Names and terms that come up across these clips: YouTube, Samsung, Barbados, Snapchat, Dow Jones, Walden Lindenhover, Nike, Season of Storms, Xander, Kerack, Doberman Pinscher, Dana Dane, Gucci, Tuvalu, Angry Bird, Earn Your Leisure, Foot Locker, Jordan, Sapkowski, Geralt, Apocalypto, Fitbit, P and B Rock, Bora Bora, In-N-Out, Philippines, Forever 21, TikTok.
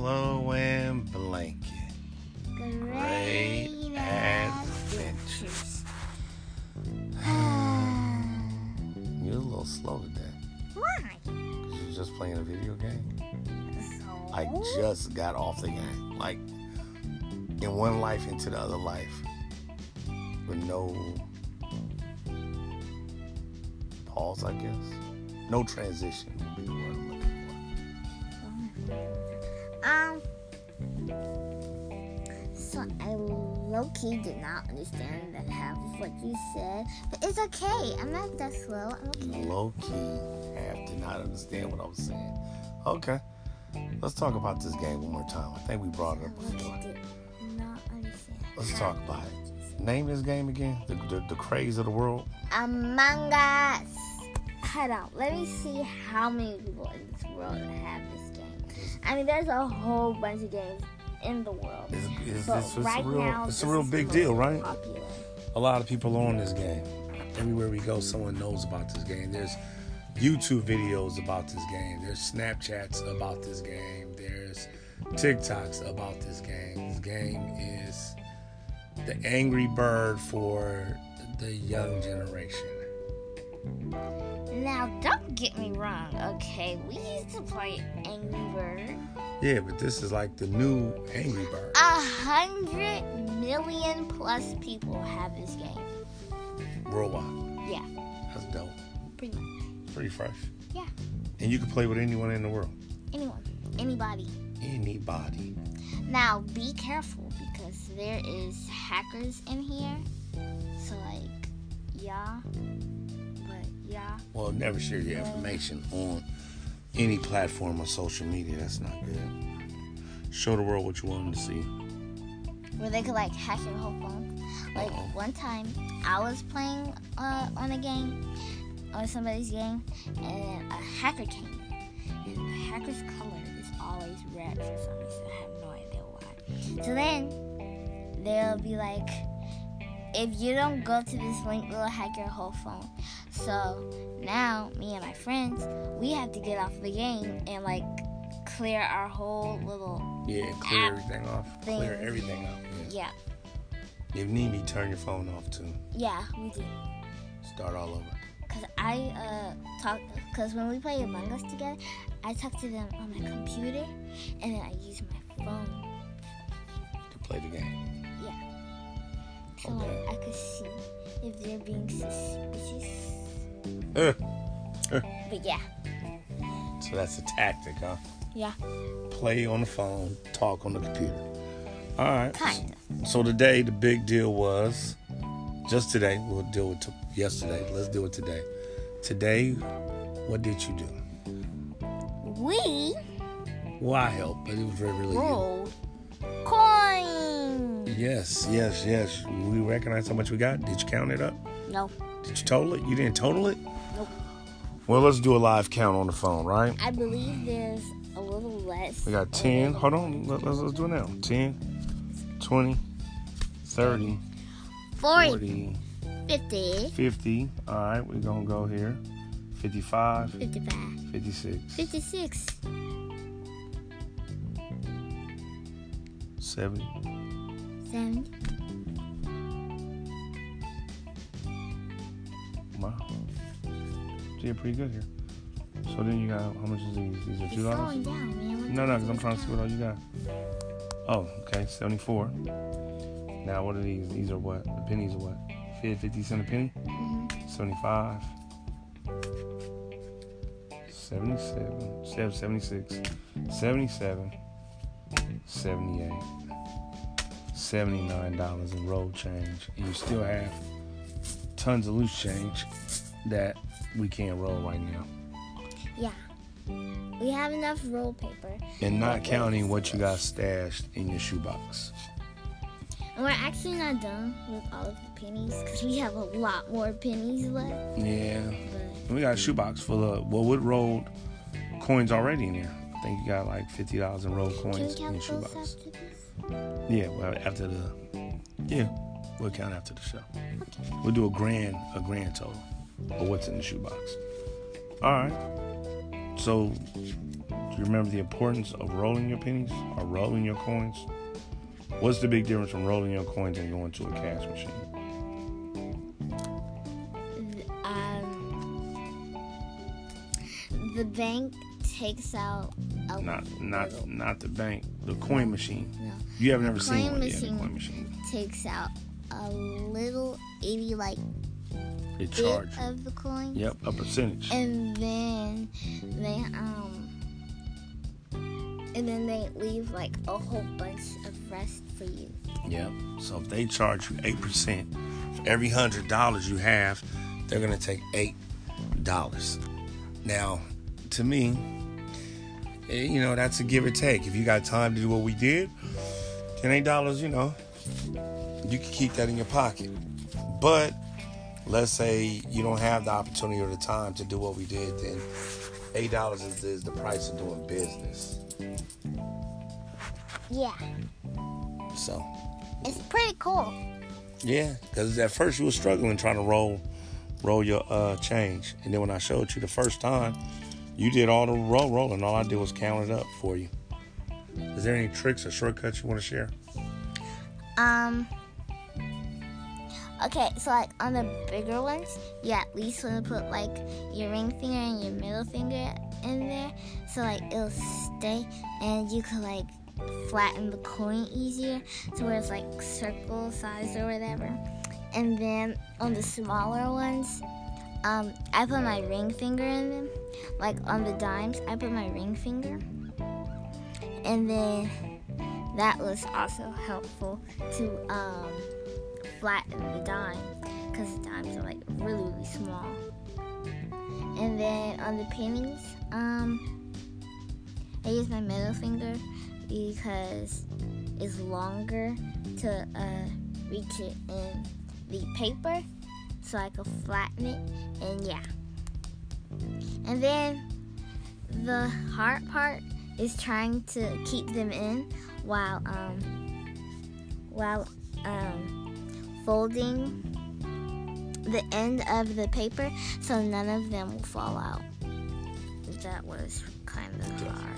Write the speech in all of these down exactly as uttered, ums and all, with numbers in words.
pillow and blanket. Great, Great adventures. You're a little slow today. Why? Because you're just playing a video game. So? I just got off the game. Like, in one life into the other life. With no pause, I guess. No transition would be what I'm looking for. Um... So I low-key did not understand the half of what you said, but it's okay. I'm not that slow. I'm okay. Low-key half did not understand what I was saying. Okay. Let's talk about this game one more time. I think we brought it up before. Did not understand. Let's talk about it. Name this game again. The, the, the craze of the world. Among Us. Hold on. Let me see how many people in this world have this game. I mean, there's a whole bunch of games in the world. It's, it's, but it's, it's right a real, now, it's a real big deal, right? Popular. A lot of people own this game. Everywhere we go, someone knows about this game. There's YouTube videos about this game. There's Snapchats about this game. There's TikToks about this game. This game is the Angry Bird for the young generation. Now, don't get me wrong, okay? We used to play Angry Bird. Yeah, but this is like the new Angry Bird. A hundred million plus people have this game. Worldwide. Yeah. That's dope. Pretty much. Pretty fresh. Yeah. And you can play with anyone in the world. Anyone. Anybody. Anybody. Now, be careful because there is hackers in here. So, like, yeah. Yeah. Well, never share your information on any platform or social media. That's not good. Show the world what you want them to see. Where they could, like, hack your whole phone. Like, uh-oh. One time, I was playing uh, on a game, on somebody's game, and a hacker came. And the hacker's color is always red for some reason. I have no idea why. So then, they'll be like, if you don't go to this link, we'll hack your whole phone. So now, me and my friends, we have to get off the game and, like, clear our whole little yeah, clear everything off. Thing. Clear everything off. Yeah. yeah. If need be, turn your phone off too. Yeah, we do. Start all over. Cause I uh talk. Cause when we play Among Us together, I talk to them on my computer, and then I use my phone to play the game. Yeah. So okay. I could see if they're being suspicious. Uh, uh. But yeah. So that's a tactic, huh? Yeah. Play on the phone, talk on the computer. All right. Kind of. So today, the big deal was, just today, we'll deal with t- yesterday. Let's deal with today. Today, what did you do? We. Well, I helped, but it was very, really good. Yes, yes, yes. We recognize how much we got. Did you count it up? No. Did you total it? You didn't total it? Nope. Well, let's do a live count on the phone, right? I believe there's a little less. We got ten. Hold on. Let's, let's do it now. ten, twenty, thirty, forty, fifty. fifty. All right. We're going to go here. fifty-five. fifty-five. fifty-six. fifty-six. seventy. seventy. Wow. So you're pretty good here. So then you got, how much is these? These are two dollars? It's going down, man. No, no, because I'm trying to see what all you got. Oh, okay, seventy-four. Now what are these? These are what? The pennies are what? fifty cent a penny? Mm-hmm. seventy-five. seventy-seven. seventy-six. seventy-seven. seventy-eight. seventy-nine dollars in road change. You still have tons of loose change that we can't roll right now. Yeah. We have enough roll paper. And not counting what you got stashed in your shoebox. And we're actually not done with all of the pennies because we have a lot more pennies left. Yeah. But we got a shoebox full of, well, what rolled coins already in there. I think you got like fifty dollars in rolled coins in your shoebox. Yeah, well, after the, yeah, we'll count after the show. Okay. We'll do a grand, a grand total of what's in the shoebox. All right. So, You remember the importance of rolling your pennies or rolling your coins? What's the big difference from rolling your coins and going to a cash machine? Um, the bank takes out a not not not the bank, the coin machine. No, you have never seen one. Yeah, the coin machine takes out a little, maybe like they charge bit of the coins. Yep, a percentage. And then they um. And then they leave, like, a whole bunch of rest for you. Yeah. So if they charge you eight percent for every one hundred dollars you have, they're going to take eight dollars. Now, to me, you know, that's a give or take. If you got time to do what we did, then eight dollars, you know, you can keep that in your pocket. But let's say you don't have the opportunity or the time to do what we did, then eight dollars is, is the price of doing business. Yeah. So. It's pretty cool. Yeah, because at first you were struggling trying to roll, roll your uh, change, and then when I showed you the first time, you did all the roll rolling. All I did was count it up for you. Is there any tricks or shortcuts you want to share? Um. Okay, so like on the bigger ones, you at least want to put like your ring finger and your middle finger in there, so like it'll stay, and you could like flatten the coin easier, so where it's like circle size or whatever. And then on the smaller ones, um, I put my ring finger in them. Like on the dimes, I put my ring finger, and then that was also helpful to um, flatten the dime, because the dimes are like really really small. And then on the pennies, um, I use my middle finger because it's longer to uh, reach it in the paper, so I can flatten it, and yeah. And then the hard part is trying to keep them in while um, while um, folding the end of the paper, so none of them will fall out. That was kind of hard.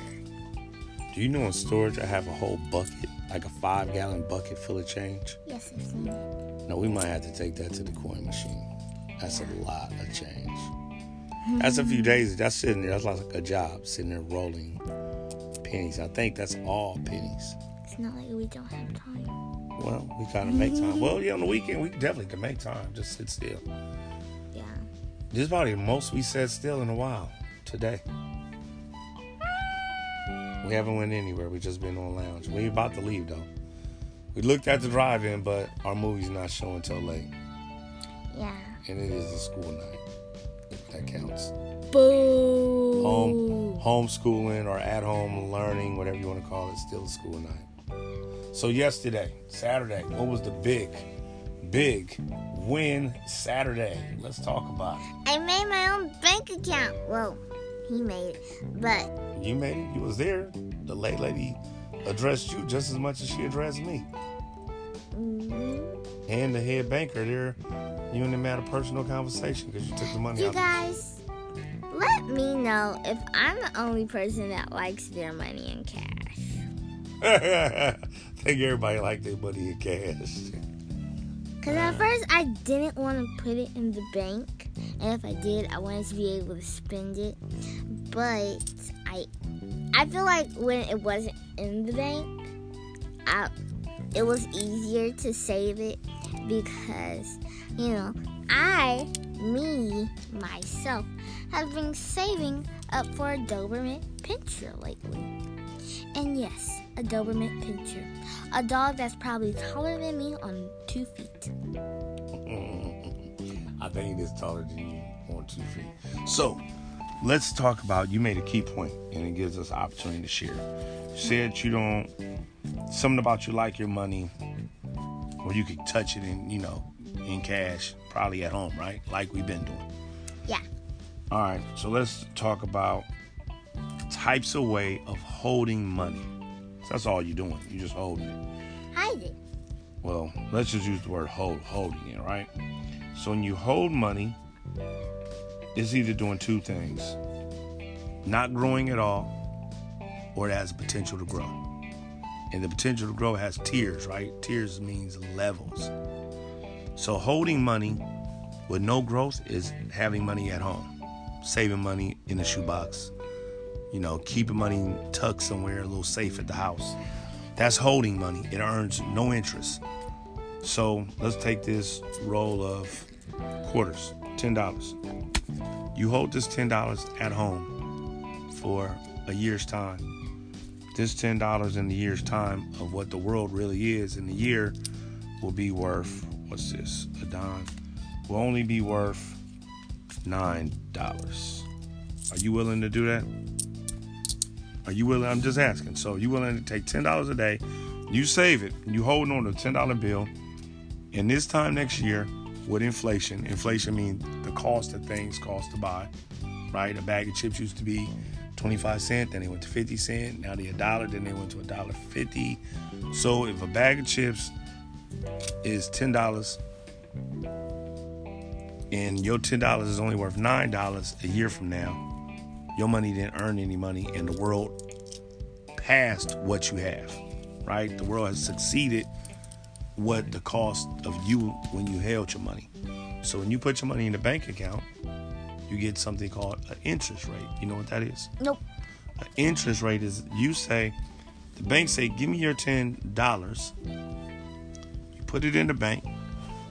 Do you know in storage I have a whole bucket, like a five-gallon bucket full of change? Yes, I've seen it. No, we might have to take that to the coin machine. That's yeah. a lot of change. That's a few days. That's sitting there. That's like a job, sitting there rolling pennies. I think that's all pennies. It's not like we don't have time. Well, we gotta make time. Well, yeah, on the weekend, we definitely can make time. Just sit still. Yeah. This is probably the most we sat still in a while today. We haven't went anywhere. We've just been on lounge. We ain't about to leave, though. We looked at the drive-in, but our movie's not showing till late. Yeah. And it is a school night, if that counts. Boo! Home, homeschooling or at-home learning, whatever you want to call it, still a school night. So yesterday, Saturday, what was the big, big win Saturday? Let's talk about it. I made my own bank account. Well, he made it, but... You made it. You was there. The late lady addressed you just as much as she addressed me. Mm-hmm. And the head banker there, you and them had a personal conversation because you took the money you out. You guys, let me know if I'm the only person that likes their money in cash. I think everybody liked their money in cash. Because at first, I didn't want to put it in the bank. And if I did, I wanted to be able to spend it. But I I feel like when it wasn't in the bank, I, it was easier to save it. Because, you know, I, me, myself, have been saving up for a Doberman Pinscher lately. And yes, a Doberman Pinscher. A dog that's probably taller than me on two feet. I think it is taller than you on two feet. So, let's talk about, you made a key point, and it gives us an opportunity to share. You said you don't, something about you like your money, or you could touch it in, you know, in cash, probably at home, right? Like we've been doing. Yeah. All right, so let's talk about types of way of holding money. So that's all you're doing. You're just holding it. Hide it. Well, let's just use the word hold, holding it, right? So when you hold money, it's either doing two things. Not growing at all or it has the potential to grow. And the potential to grow has tiers, right? Tiers means levels. So holding money with no growth is having money at home, saving money in a shoebox, you know, keeping money tucked somewhere, a little safe at the house. That's holding money. It earns no interest. So let's take this roll of quarters, ten dollars. You hold this ten dollars at home for a year's time. This ten dollars in the year's time of what the world really is in the year will be worth, what's this, a dime, will only be worth nine dollars. Are you willing to do that? Are you willing? I'm just asking. So you willing to take ten dollars a day, you save it, you hold on to a ten dollar bill, and this time next year, with inflation, inflation means the cost of things, cost to buy, right? A bag of chips used to be twenty-five cents, then they went to fifty cents, now they're a dollar, then they went to a dollar fifty. So if a bag of chips is ten dollars and your ten dollars is only worth nine dollars a year from now, your money didn't earn any money and the world passed what you have, right? The world has succeeded what the cost of you when you held your money. So when you put your money in the bank account, you get something called an interest rate. You know what that is? Nope. An interest rate is, you say, the bank say, give me your ten dollars. You put it in the bank,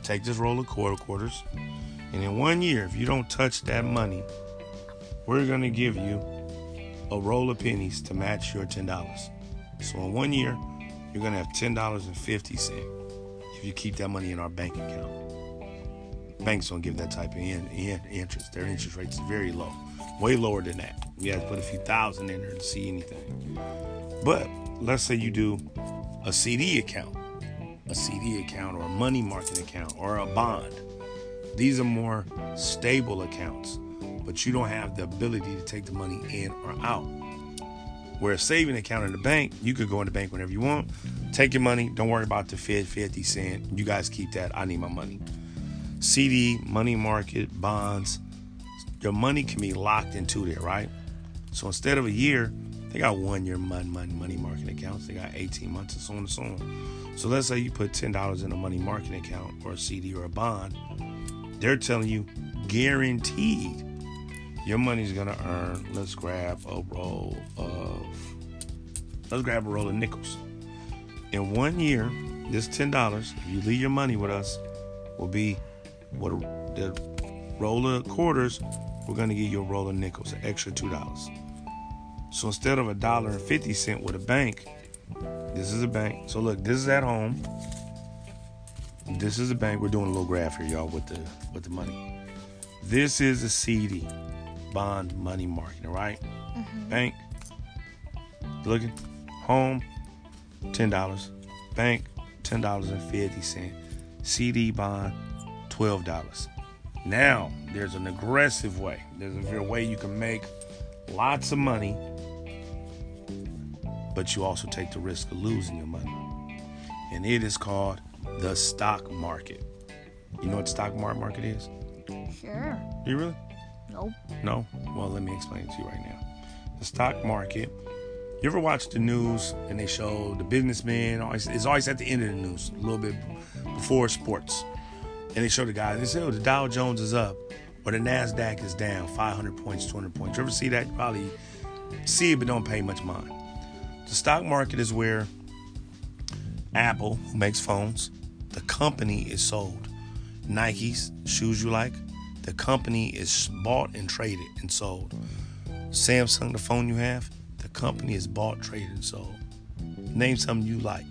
take this roll of quarter quarters, and in one year, if you don't touch that money, we're going to give you a roll of pennies to match your ten dollars. So in one year, you're going to have ten dollars and fifty cents if you keep that money in our bank account. Banks don't give that type of in, in interest. Their interest rate is very low, way lower than that. You have to put a few thousand in there to see anything. But let's say you do a C D account, a C D account or a money market account or a bond. These are more stable accounts, but you don't have the ability to take the money in or out. Where a saving account in the bank, you could go in the bank whenever you want, take your money, don't worry about the Fed, fifty cent, you guys keep that, I need my money. C D, money market, bonds, your money can be locked into there, right? So instead of a year, they got one year money, money, money market accounts, they got eighteen months and so on and so on. So let's say you put ten dollars in a money market account or a C D or a bond, they're telling you guaranteed your money's gonna earn, let's grab a roll of, let's grab a roll of nickels. In one year, this ten dollars, if you leave your money with us, will be what the roll of quarters, we're gonna give you a roll of nickels, an extra two dollars. So instead of a dollar fifty with a bank, this is a bank. So look, this is at home. This is a bank. We're doing a little graph here, y'all, with the with the money. This is a C D. Bond, money market, all right? Mm-hmm. Bank, looking, home, ten dollars. Bank, ten dollars and fifty cents. C D, bond, twelve dollars. Now, there's an aggressive way. There's a way you can make lots of money, but you also take the risk of losing your money. And it is called the stock market. You know what the stock market is? Sure. Do you really? Nope. No? Well, let me explain it to you right now. The stock market, you ever watch the news and they show the businessman, always, it's always at the end of the news, a little bit before sports. And they show the guy, they say, oh, the Dow Jones is up or the NASDAQ is down, five hundred points, two hundred points. You ever see that? You probably see it, but don't pay much mind. The stock market is where Apple, who makes phones, the company is sold. Nike's, shoes you like. The company is bought and traded and sold. Samsung, the phone you have, the company is bought, traded, and sold. Name something you like.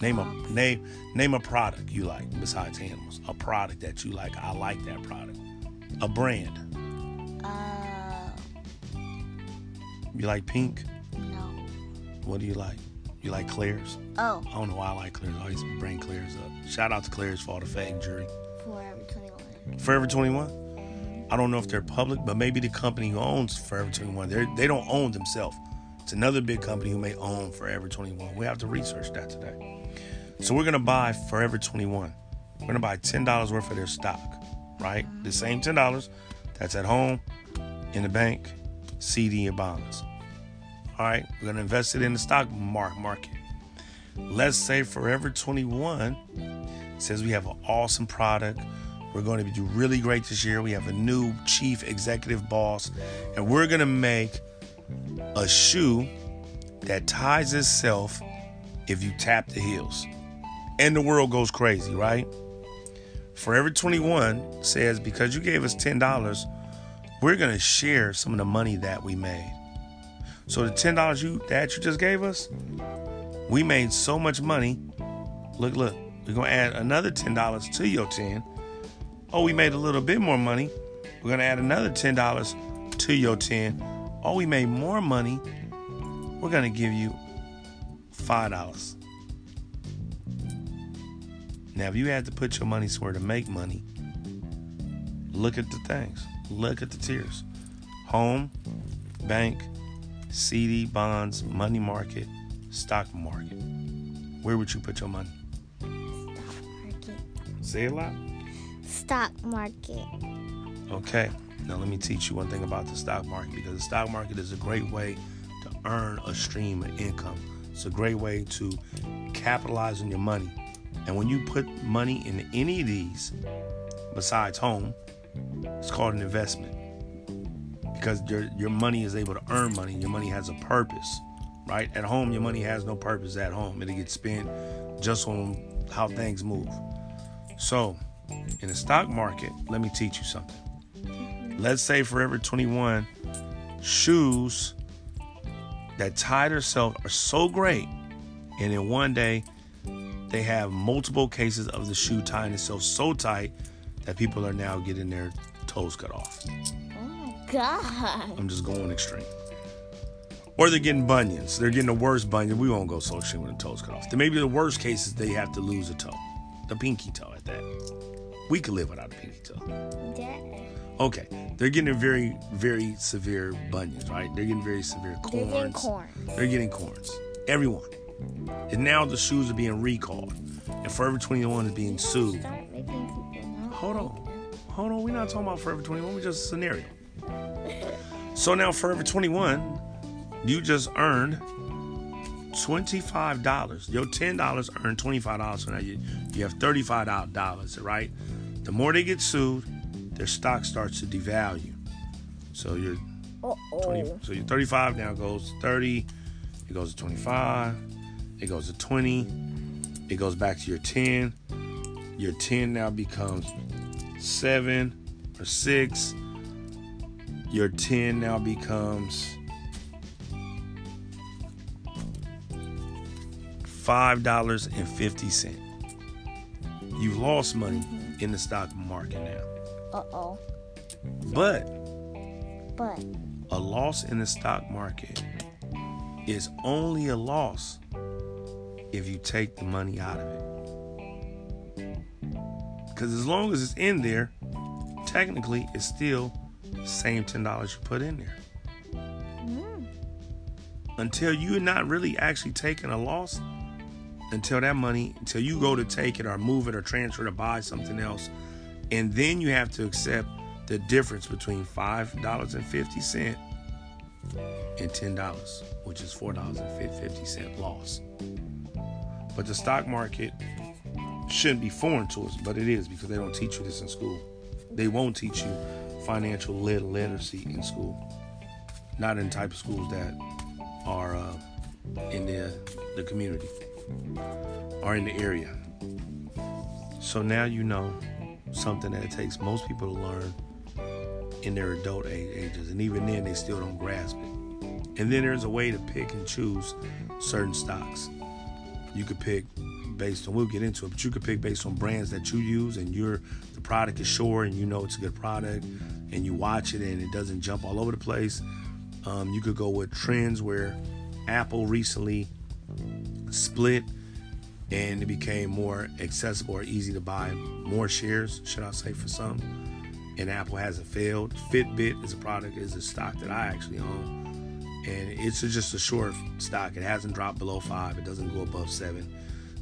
Name a name name a product you like besides animals. A product that you like. I like that product. A brand. Uh. You like pink? No. What do you like? You like Claire's? Oh. I don't know why I like Claire's. I always bring Claire's up. Shout out to Claire's for all the fag jury. Forever twenty-one. Forever twenty-one? I don't know if they're public, but maybe the company who owns Forever twenty-one, they they don't own themselves. It's another big company who may own Forever twenty-one. We have to research that today. So we're going to buy Forever twenty-one. We're going to buy ten dollars worth of their stock, right? The same ten dollars that's at home, in the bank, C D, and bonds. All right, we're going to invest it in the stock market. Let's say Forever twenty-one says we have an awesome product. We're going to do really great this year. We have a new chief executive boss, and we're going to make a shoe that ties itself if you tap the heels. And the world goes crazy, right? Forever twenty-one says, because you gave us ten dollars, we're going to share some of the money that we made. So the ten dollars you that you just gave us, we made so much money. Look, look, we're going to add another ten dollars to your ten. Oh, we made a little bit more money. We're going to add another ten dollars to your ten. Oh, we made more money. We're going to give you five dollars. Now, if you had to put your money somewhere to make money, look at the things. Look at the tiers. Home, bank, C D, bonds, money market, stock market. Where would you put your money? Stock market. Say it loud. Stock market. Okay. Now, let me teach you one thing about the stock market, because the stock market is a great way to earn a stream of income. It's a great way to capitalize on your money. And when you put money in any of these, besides home, it's called an investment, because your your money is able to earn money. Your money has a purpose, right? At home, your money has no purpose at home. It'll get spent just on how things move. So in the stock market, let me teach you something. Let's say Forever twenty-one shoes that tie themselves are so great, and in one day, they have multiple cases of the shoe tying itself so tight that people are now getting their toes cut off. Oh my God. I'm just going extreme. Or they're getting bunions. They're getting the worst bunion. We won't go so extreme when the toes cut off. Then maybe the worst case is they have to lose a toe. The pinky toe at that. We could live without a pinky toe. Yeah. Okay. They're getting a very, very severe bunions, right? They're getting very severe corns. They're getting corns. They're getting corns. Everyone. And now the shoes are being recalled, and Forever twenty-one is being sued. Hold on, hold on. We're not talking about Forever twenty-one. We're just a scenario. So now Forever twenty-one, you just earned twenty-five dollars. Your ten dollars earned twenty-five dollars. So now you you have thirty-five dollars, right? The more they get sued, their stock starts to devalue. So your twenty. So your thirty-five now goes to thirty. It goes to twenty-five. It goes to twenty. It goes back to your ten. Your ten now becomes seven or six. Your ten now becomes five dollars and fifty cents. You've lost money in the stock market now. Uh-oh. But. But. A loss in the stock market is only a loss if you take the money out of it. Because as long as it's in there, technically it's still the same ten dollars you put in there. Mm. Until you're not really actually taking a loss, until that money, until you go to take it or move it or transfer to buy something else. And then you have to accept the difference between five dollars and fifty cents and ten dollars, which is four dollars and fifty cents loss. But the stock market shouldn't be foreign to us, but it is, because they don't teach you this in school. They won't teach you financial lit- literacy in school. Not in the type of schools that are uh, in the, the community or in the area. So now you know something that it takes most people to learn in their adult ages, and even then they still don't grasp it. And then there's a way to pick and choose certain stocks. You could pick based on, we'll get into it, but you could pick based on brands that you use, and your the product is sure, and you know it's a good product, and you watch it and it doesn't jump all over the place. Um, you could go with trends, where Apple recently split and it became more accessible or easy to buy more shares, should I say, for some. And Apple hasn't failed. Fitbit is a product, is a stock that I actually own. And it's just a short stock. It hasn't dropped below five. It doesn't go above seven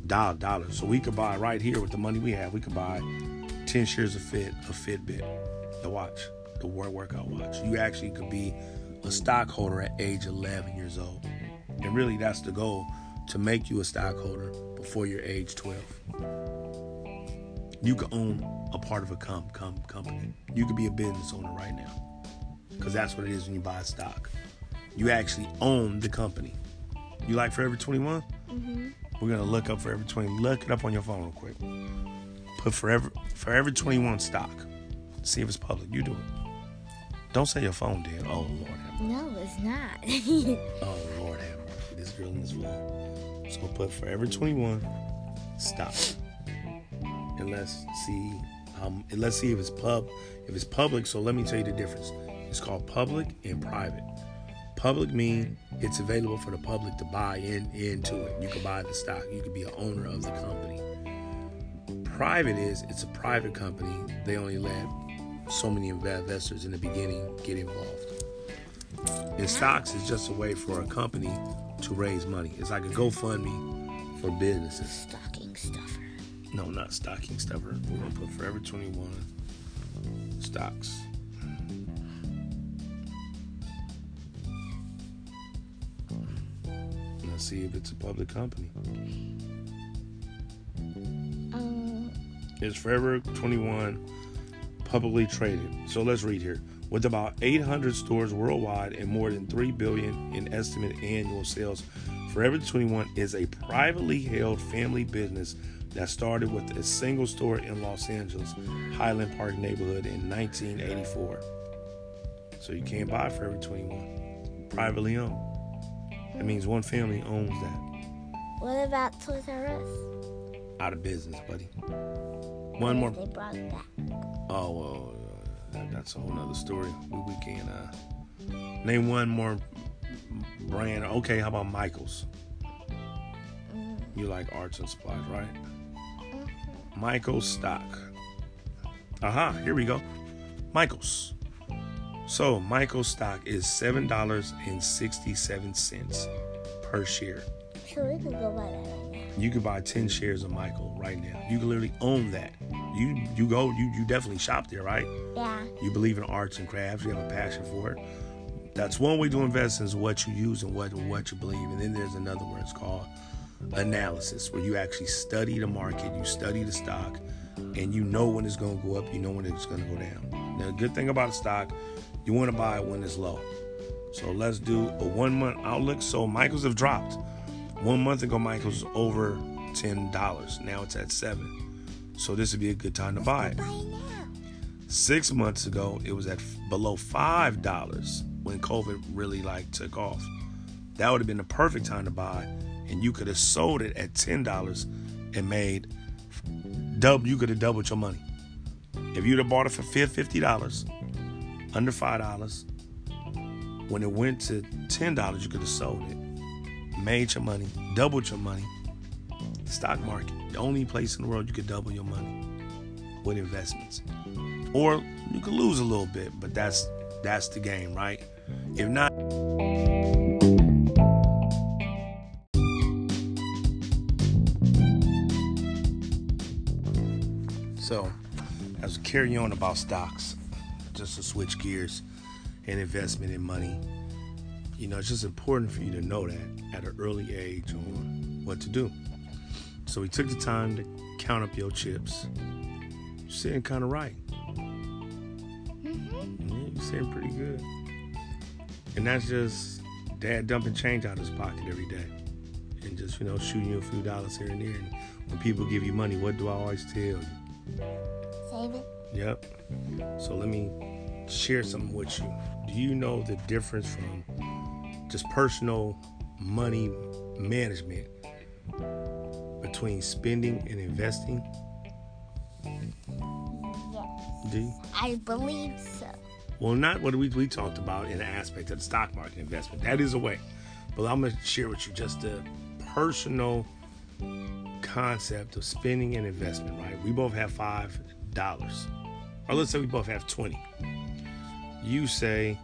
dollars. So we could buy right here with the money we have. We could buy ten shares of Fit, of Fitbit, the watch, the workout watch. You actually could be a stockholder at age eleven years old. And really, that's the goal, to make you a stockholder before you're age twelve. You can own a part of a com- com- company. You could be a business owner right now, because that's what it is when you buy stock. You actually own the company. You like Forever twenty-one? Mm-hmm. We're going to look up Forever twenty-one. Look it up on your phone real quick. Put Forever Forever twenty-one stock. See if it's public. You do it. Don't say your phone did. Oh, Lord have mercy. No, it's not. Oh, Lord have mercy. This girl in this room. So put Forever twenty-one stock. And let's see. Um, and let's see if it's pub. If it's public, so let me tell you the difference. It's called public and private. Public means it's available for the public to buy in into it. You can buy the stock. You can be an owner of the company. Private is it's a private company. They only let so many investors in the beginning get involved. And stocks is just a way for a company to raise money. It's like a GoFundMe for businesses. Stocking stuffer. No, not stocking stuffer. We're going to put Forever twenty-one stocks. Let's see if it's a public company. Um, it's Forever twenty-one publicly traded. So let's read here. With about eight hundred stores worldwide and more than three billion dollars in estimated annual sales, Forever twenty-one is a privately held family business that started with a single store in Los Angeles, Highland Park neighborhood in nineteen eighty-four. So you can't buy Forever twenty-one. Privately owned. That means one family owns that. What about Toys R Us? Out of business, buddy. One more. They brought it back. Oh, well, uh, that's a whole nother story. We, we can uh, name one more brand. Okay, how about Michael's? Mm. You like arts and supplies, right? Mm-hmm. Michael's stock. Aha, uh-huh, here we go. Michael's. So, Michael's stock is seven dollars and sixty-seven cents per share. So, we could go buy that right now. You could buy ten shares of Michael right now. You can literally own that. You you go, you, you definitely shop there, right? Yeah. You believe in arts and crafts. You have a passion for it. That's one way to invest is what you use and what, what you believe. And then there's another word. It's called analysis, where you actually study the market. You study the stock. And you know when it's going to go up. You know when it's going to go down. Now, the good thing about a stock, you want to buy it when it's low. So let's do a one-month outlook. So Michael's have dropped. One month ago, Michael's was over ten dollars. Now it's at seven. So this would be a good time to buy it. Six months ago, it was at below five dollars when COVID really like took off. That would have been the perfect time to buy. And you could have sold it at ten dollars and made double. You could have doubled your money. If you'd have bought it for fifty dollars, under five dollars. When it went to ten dollars, you could have sold it. Made your money. Doubled your money. The stock market. The only place in the world you could double your money with investments. Or you could lose a little bit, but that's that's the game, right? If not... So, I was carrying on about stocks. Just to switch gears and investment in money. You know, it's just important for you to know that at an early age on what to do. So we took the time to count up your chips. You're sitting kind of right. Mm-hmm. Yeah, you're sitting pretty good. And that's just dad dumping change out of his pocket every day. And just, you know, shooting you a few dollars here and there. And when people give you money, what do I always tell you? Save it. Yep. So let me share something with you. Do you know the difference from just personal money management between spending and investing? Yes. Do you? I believe so. Well, not what we, we talked about in the aspect of the stock market investment. That is a way. But I'm going to share with you just the personal concept of spending and investment, right? We both have five dollars. Or let's say we both have twenty. You say,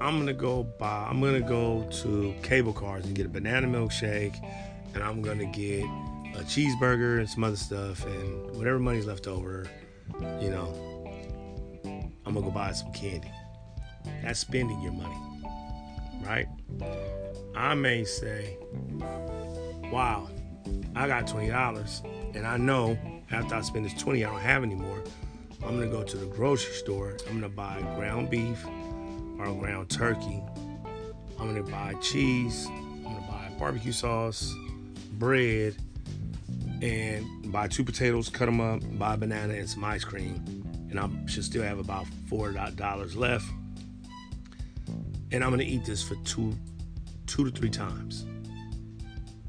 I'm gonna go buy, I'm gonna go to Cable Cars and get a banana milkshake, and I'm gonna get a cheeseburger and some other stuff, and whatever money's left over, you know, I'm gonna go buy some candy. That's spending your money, right? I may say, wow, I got twenty dollars, and I know after I spend this twenty dollars, I don't have any more. I'm going to go to the grocery store. I'm going to buy ground beef or ground turkey. I'm going to buy cheese. I'm going to buy barbecue sauce, bread, and buy two potatoes, cut them up, buy a banana and some ice cream. And I should still have about four dollars left. And I'm going to eat this for two, two to three times.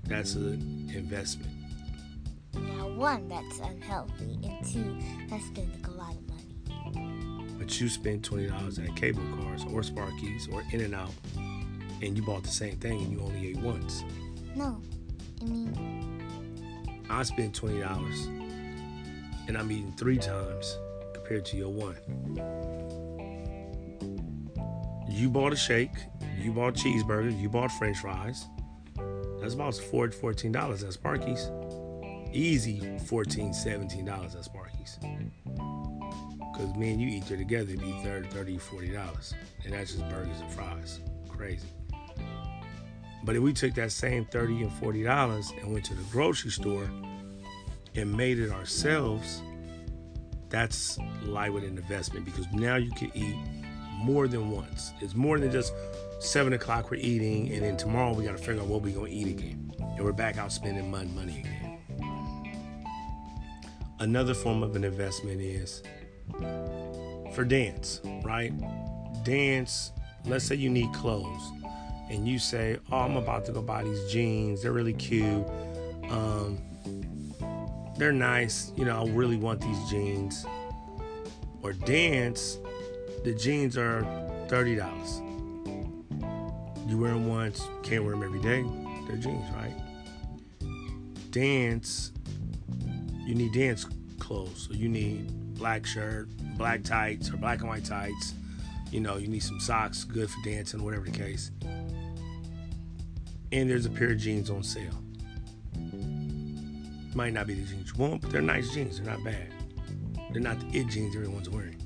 That's an investment. Now, one, that's unhealthy, and two, that's spending a lot of money. But you spend twenty dollars at Cable Cars or Sparky's or In-N-Out, and you bought the same thing and you only ate once. No, I mean... I spend twenty dollars, and I'm eating three times compared to your one. You bought a shake, you bought cheeseburger, you bought french fries. That's about fourteen dollars at Sparky's. Easy fourteen dollars, seventeen dollars at Sparky's. Because me and you eat there together, it'd be thirty dollars, forty dollars. And that's just burgers and fries. Crazy. But if we took that same thirty dollars and forty dollars and went to the grocery store and made it ourselves, that's light with an investment. Because now you can eat more than once. It's more than just seven o'clock we're eating, and then tomorrow we got to figure out what we're going to eat again. And we're back out spending money again. Another form of an investment is for dance, right? Dance, let's say you need clothes. And you say, oh, I'm about to go buy these jeans. They're really cute. Um, they're nice. You know, I really want these jeans. Or dance, the jeans are thirty dollars. You wear them once, can't wear them every day. They're jeans, right? Dance, you need dance clothes. So you need black shirt, black tights, or black and white tights. You know, you need some socks, good for dancing, whatever the case. And there's a pair of jeans on sale. Might not be the jeans you want, but they're nice jeans. They're not bad. They're not the it jeans everyone's wearing.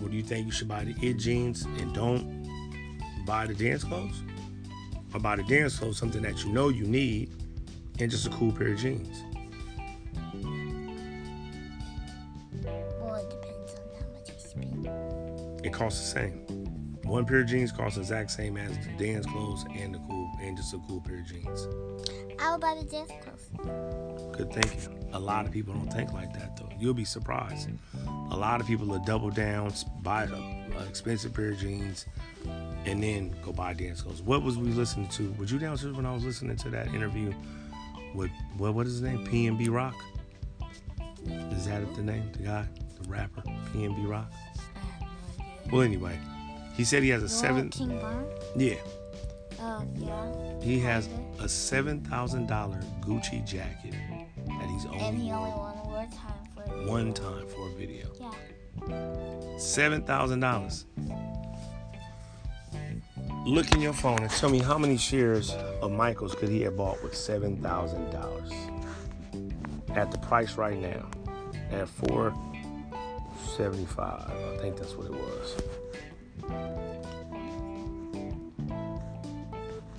Well, do you think you should buy the it jeans and don't buy the dance clothes? Or buy the dance clothes, something that you know you need, and just a cool pair of jeans? Well, it depends on how much you spend. It costs the same. One pair of jeans costs the exact same as the dance clothes and the cool and just a cool pair of jeans. I'll buy the dance clothes. Good thinking. A lot of people don't think like that, though. You'll be surprised. A lot of people will double down, buy an expensive pair of jeans, and then go buy dance clothes. What was we listening to? Were you downstairs when I was listening to that interview with, what, what is his name? P and B Rock? Is that the name? The guy? The rapper? P and B Rock? Well, anyway, he said he has a seven... King Bar? Yeah. Oh, yeah. He has a seven thousand dollars Gucci jacket that he's only... And he only won one time for a video. One time for a video. Yeah. seven thousand dollars. Look in your phone and tell me how many shares of Michael's could he have bought with seven thousand dollars at the price right now at four seventy-five. I think that's what it was.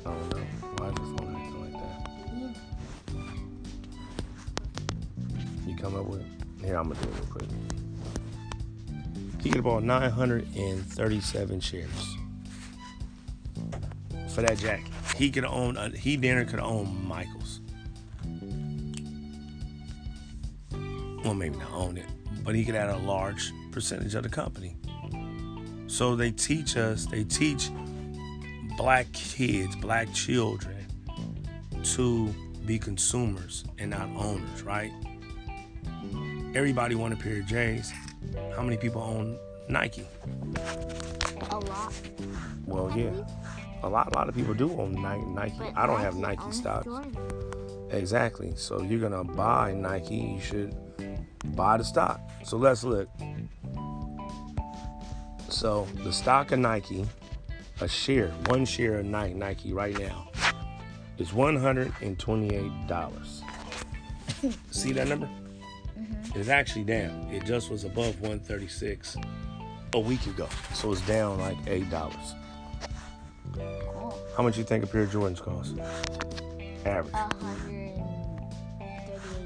I don't know. Why is your phone acting like that? You come up with it? Here, I'm going to do it real quick. He could have bought nine hundred thirty-seven shares. For that jacket, he could own. A, he dinner could own Michael's. Well, maybe not own it, but he could add a large percentage of the company. So they teach us. They teach black kids, black children, to be consumers and not owners. Right? Everybody wants a pair of J's. How many people own Nike? A lot. Well, yeah. A lot, a lot of people do own Nike. But I don't Nike have Nike stocks. Jordan. Exactly. So you're going to buy Nike. You should buy the stock. So let's look. So the stock of Nike, a share, one share of Nike right now is one hundred twenty-eight dollars. See that number? Mm-hmm. It's actually down. It just was above one hundred thirty-six. a week ago. So it's down like eight dollars. Cool. How much you think a pair of Jordans cost? Average. one hundred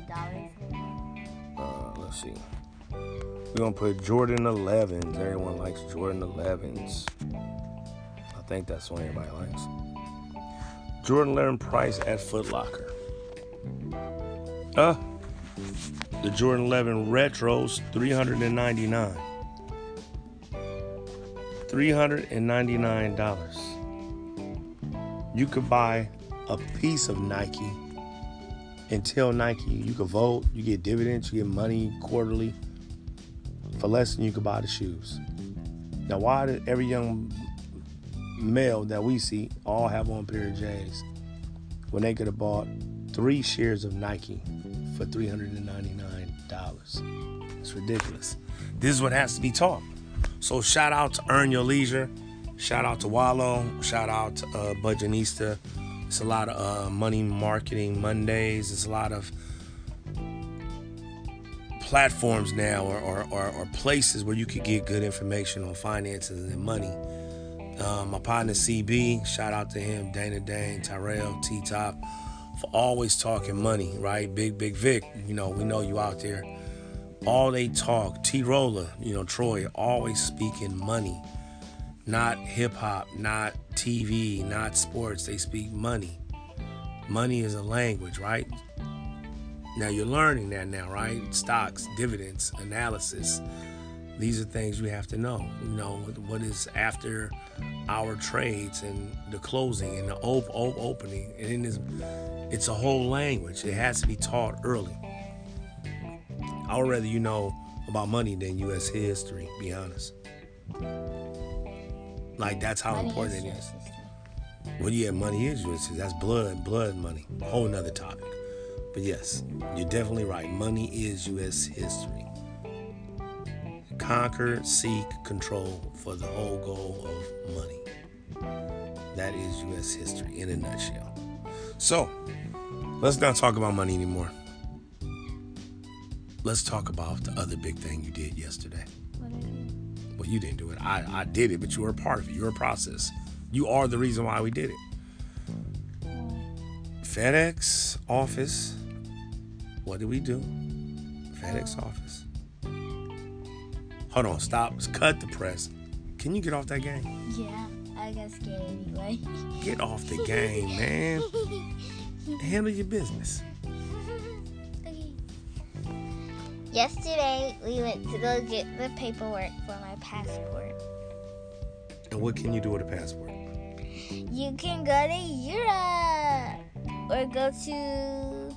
thirty-eight dollars. Uh, let's see. We're going to put Jordan elevens. Everyone likes Jordan elevens. I think that's what everybody likes. Jordan eleven price at Foot Locker. Uh, the Jordan eleven Retros, three hundred ninety-nine dollars. three hundred ninety-nine dollars. You could buy a piece of Nike and tell Nike you could vote, you get dividends, you get money quarterly. For less than you could buy the shoes. Now, why did every young male that we see all have on a pair of J's when they could have bought three shares of Nike for three hundred ninety-nine dollars? It's ridiculous. This is what has to be taught. So shout out to Earn Your Leisure. Shout out to Wallow. Shout out to uh, Budgetista. It's a lot of uh, money marketing Mondays. It's a lot of platforms now or, or, or, or places where you could get good information on finances and money. Um, my partner C B, shout out to him, Dana Dane, Tyrell, T-Top, for always talking money, right? Big, Big Vic, you know, we know you out there. All they talk, T-Roller, you know, Troy, always speaking money. Not hip-hop, not T V, not sports. They speak money. Money is a language, right? Now, you're learning that now, right? Stocks, dividends, analysis. These are things you have to know. You know, what is after our trades and the closing and the op- op- opening. And it is, it's a whole language. It has to be taught early. I would rather you know about money than U S history, be honest. Like, that's how money important is it is. History. Well, yeah, money is U S history. That's blood, blood money. Whole nother topic. But yes, you're definitely right. Money is U S history. Conquer, seek, control for the whole goal of money. That is U S history in a nutshell. So, let's not talk about money anymore. Let's talk about the other big thing you did yesterday. What did I do? Well, you didn't do it. I, I did it, but you were a part of it. You were a process. You are the reason why we did it. FedEx office. What did we do? FedEx office. Hold on, stop. Cut the press. Can you get off that game? Yeah, I got scared anyway. Get off the game, man. Handle your business. Okay. Yesterday, we went to go get the paperwork for my passport. And what can you do with a passport? You can go to Europe. Or go to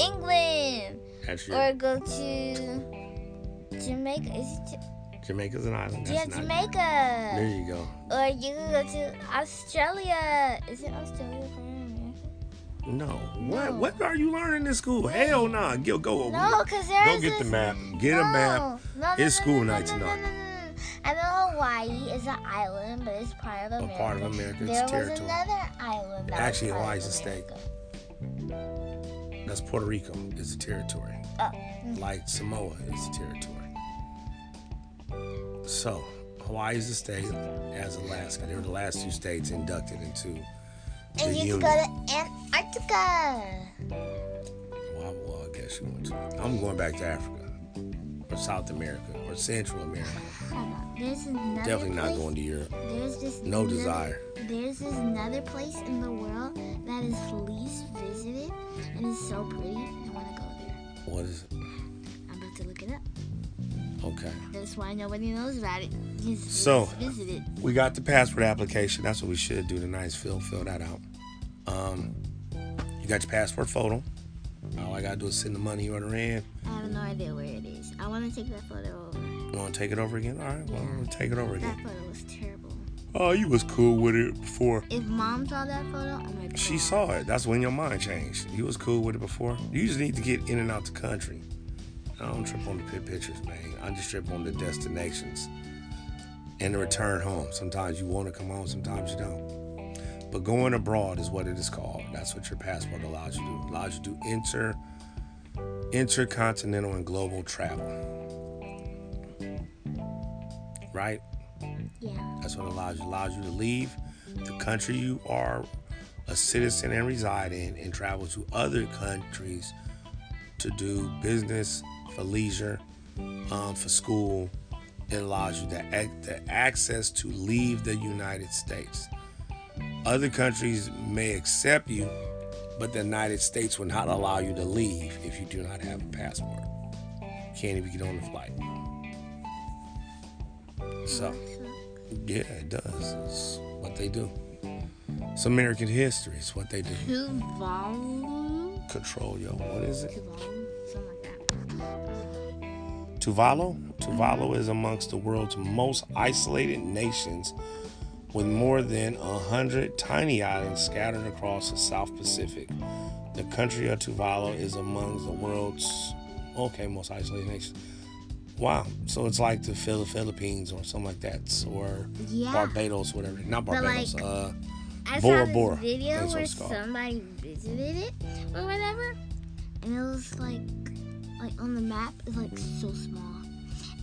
England. That's your... Or go to Jamaica. Is it J- Jamaica's an island. That's yeah, an Jamaica. Island. There you go. Or you can go to Australia. Is it Australia from America? No. no. What What are you learning in school? No. Hell nah. Go go. No, because there's Go get this... the map. Get no. a map. No, no, it's no, school no, nights no, no, not. No, no, no. I know Hawaii is an island, but it's part of America. A part of America. It's there territory. There was another island. That Actually, was Hawaii's a state. That's Puerto Rico. It's a territory. Oh. Like Samoa is a territory. So, Hawaii is a state as Alaska. They were the last two states inducted into the and you union. Can go to Antarctica. Well, well, I guess you want to. I'm going back to Africa or South America or Central America. There's another Definitely place. Not going to Europe. There's this no another, desire. There's this another place in the world that is least visited and is so pretty. I want to go there. What is it? I'm about to look it up. Okay. That's why nobody knows about it. It's so visited. We got the passport application. That's what we should do tonight. Is fill fill that out. Um, you got your passport photo. All I gotta do is send the money order in. I have no idea where it is. I want to take that photo over. You want to take it over again? All right, well, I'm going to take it over again. That photo was terrible. Oh, you was cool with it before. If Mom saw that photo, I'm going to cry. She saw it. That's when your mind changed. You was cool with it before. You just need to get in and out the country. I don't trip on the pictures, man. I just trip on the destinations and the return home. Sometimes you want to come home, sometimes you don't. But going abroad is what it is called. That's what your passport allows you to do. Allows you to enter intercontinental and global travel. right? Yeah. That's what allows you. Allows you to leave the country you are a citizen and reside in and travel to other countries to do business, for leisure, um, for school. It allows you the, the access to leave the United States. Other countries may accept you, but the United States will not allow you to leave if you do not have a passport. Can't even get on the flight. So, yeah, it does. It's what they do. It's American history. It's what they do. Tuvalu? Control, yo. What is it? Tuvalu? Something like that. Tuvalu? Tuvalu is amongst the world's most isolated nations, with more than one hundred tiny islands scattered across the South Pacific. The country of Tuvalu is among the world's, okay, most isolated nations. Wow. So it's like the Philippines or something like that, or yeah. Barbados, whatever. Not Barbados. Like, uh, I Bora saw Bora. This video where somebody visited it or whatever, and it was like, like on the map, it's like so small.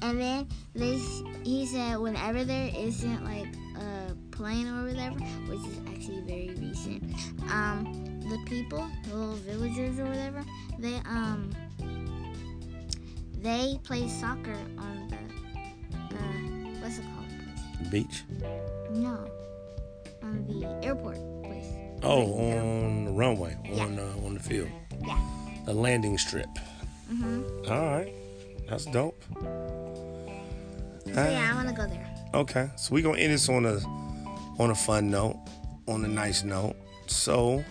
And then this, he said, whenever there isn't like a plane or whatever, which is actually very recent, um, the people, the little villagers or whatever, they um, they play soccer on the uh, what's it called? Beach. No, on the airport place. Oh, like the on airport. The runway, yeah. on uh, on the field. Yeah. The landing strip. Mhm. All right, that's dope. So yeah, I want to go there. Okay, so we're going to end this on a on a fun note, on a nice note. So,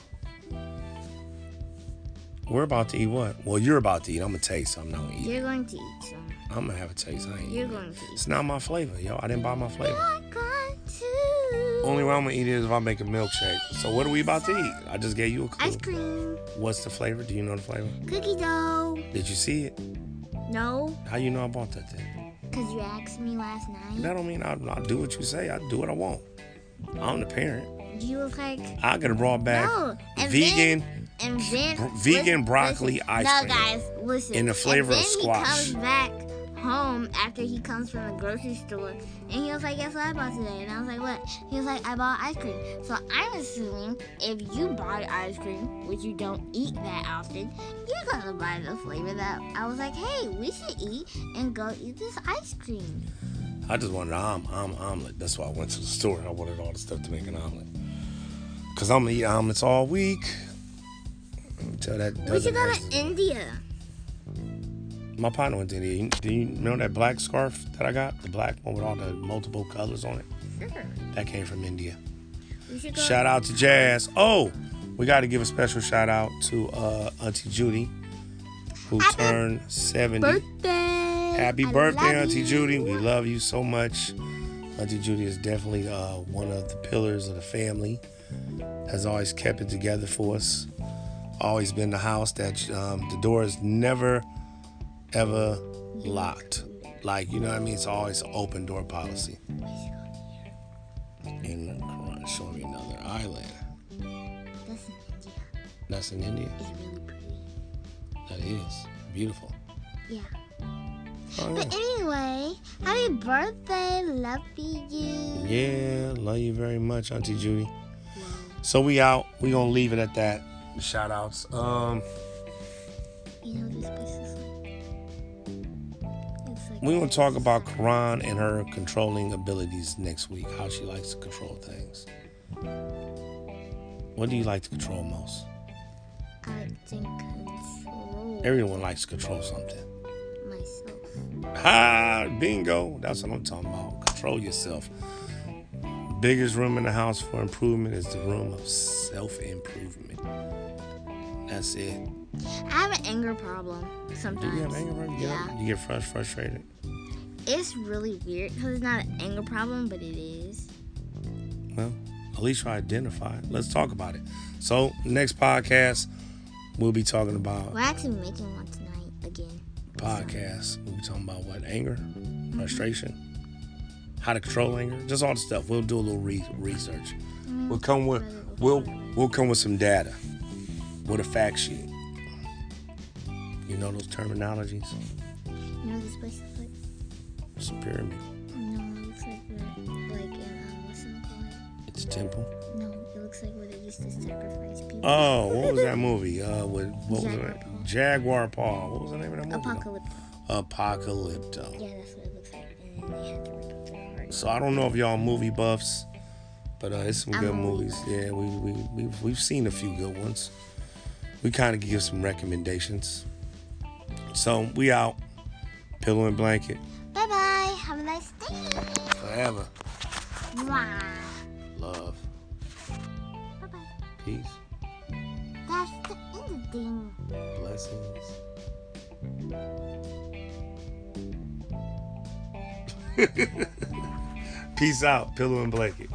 we're about to eat what? Well, you're about to eat. I'm going to tell you something. I'm not going to eat. You're going to eat something. I'm going to have a taste. I ain't You're going it. to eat. It's not my flavor, yo. I didn't buy my flavor. You're going to. Only way I'm going to eat it is if I make a milkshake. So, what are we about to eat? I just gave you a clue. Ice cream. What's the flavor? Do you know the flavor? Cookie dough. Did you see it? No. How you know I bought that thing? Because you asked me last night. That don't mean I, I do what you say. I do what I want. I'm the parent. You look like... I could have brought back no. and vegan then, and then, br- vegan listen, broccoli listen. ice cream. No, guys, listen. In the flavor of squash. And then he comes back home after he comes from the grocery store. And he was like, guess what I bought today? And I was like, what? He was like, I bought ice cream. So I'm assuming if you buy ice cream, which you don't eat that often, you're going to buy the flavor that I was like, hey, we should eat and go eat this ice cream. I just wanted an om- om- omelet. That's why I went to the store. I wanted all the stuff to make an omelet. Because I'm going to eat omelets all week. Until that we should go to India. My partner went to India. Do you know that black scarf that I got? The black one with all the multiple colors on it? Sure. That came from India. We should go shout out to Jazz. Oh, we got to give a special shout out to uh, Auntie Judy, who Happy turned seventy. Birthday. Happy I birthday, Auntie you. Judy. We love you so much. Auntie Judy is definitely uh, one of the pillars of the family. Has always kept it together for us. Always been the house that um, the door is never, ever locked. Like, you know what I mean? It's always an open door policy. And uh, show me another island. That's in India. That's in India. It's really pretty. That is beautiful. Yeah. Oh, yeah. But anyway, happy birthday. Love you. Yeah, love you very much, Auntie Judy. Yeah. So we out. We gonna leave it at that. Shout outs. Um, you know this place is like, it's like we're gonna talk about Karan and her controlling abilities next week. How she likes to control things. What do you like to control most? I think control. Everyone likes to control something. Ha! Bingo! That's what I'm talking about. Control yourself. Biggest room in the house for improvement is the room of self-improvement. That's it. I have an anger problem sometimes. Do you have anger problem? Yeah. You get frust- frustrated? It's really weird because it's not an anger problem, but it is. Well, at least you identify it. Let's talk about it. So, next podcast, we'll be talking about... We're actually making one tonight again. Podcast. We'll be talking about what? Anger? Mm-hmm. Frustration? How to control anger? Just all the stuff. We'll do a little re- research. Mm-hmm. We'll come with we'll we'll come with some data. With a fact sheet. You know those terminologies? You know this place is like? It's a pyramid. No, it's Buddhist temple? No, it looks like where they used to sacrifice people. Oh, what was that movie? Uh, what, what was it? Jaguar Paw. What was the name of that movie? Apocalypto. Though? Apocalypto. Yeah, that's what it looks like. And they had to rip up their heart. So I don't know if y'all movie buffs, but uh, it's some I'm good movies. Buff. Yeah, we we we we've seen a few good ones. We kind of give some recommendations. So we out. Pillow and blanket. Bye bye. Have a nice day. Forever. Mwah. Love. Bye bye. Peace. That's the end of thing. Blessings. Peace out. Pillow and blanket.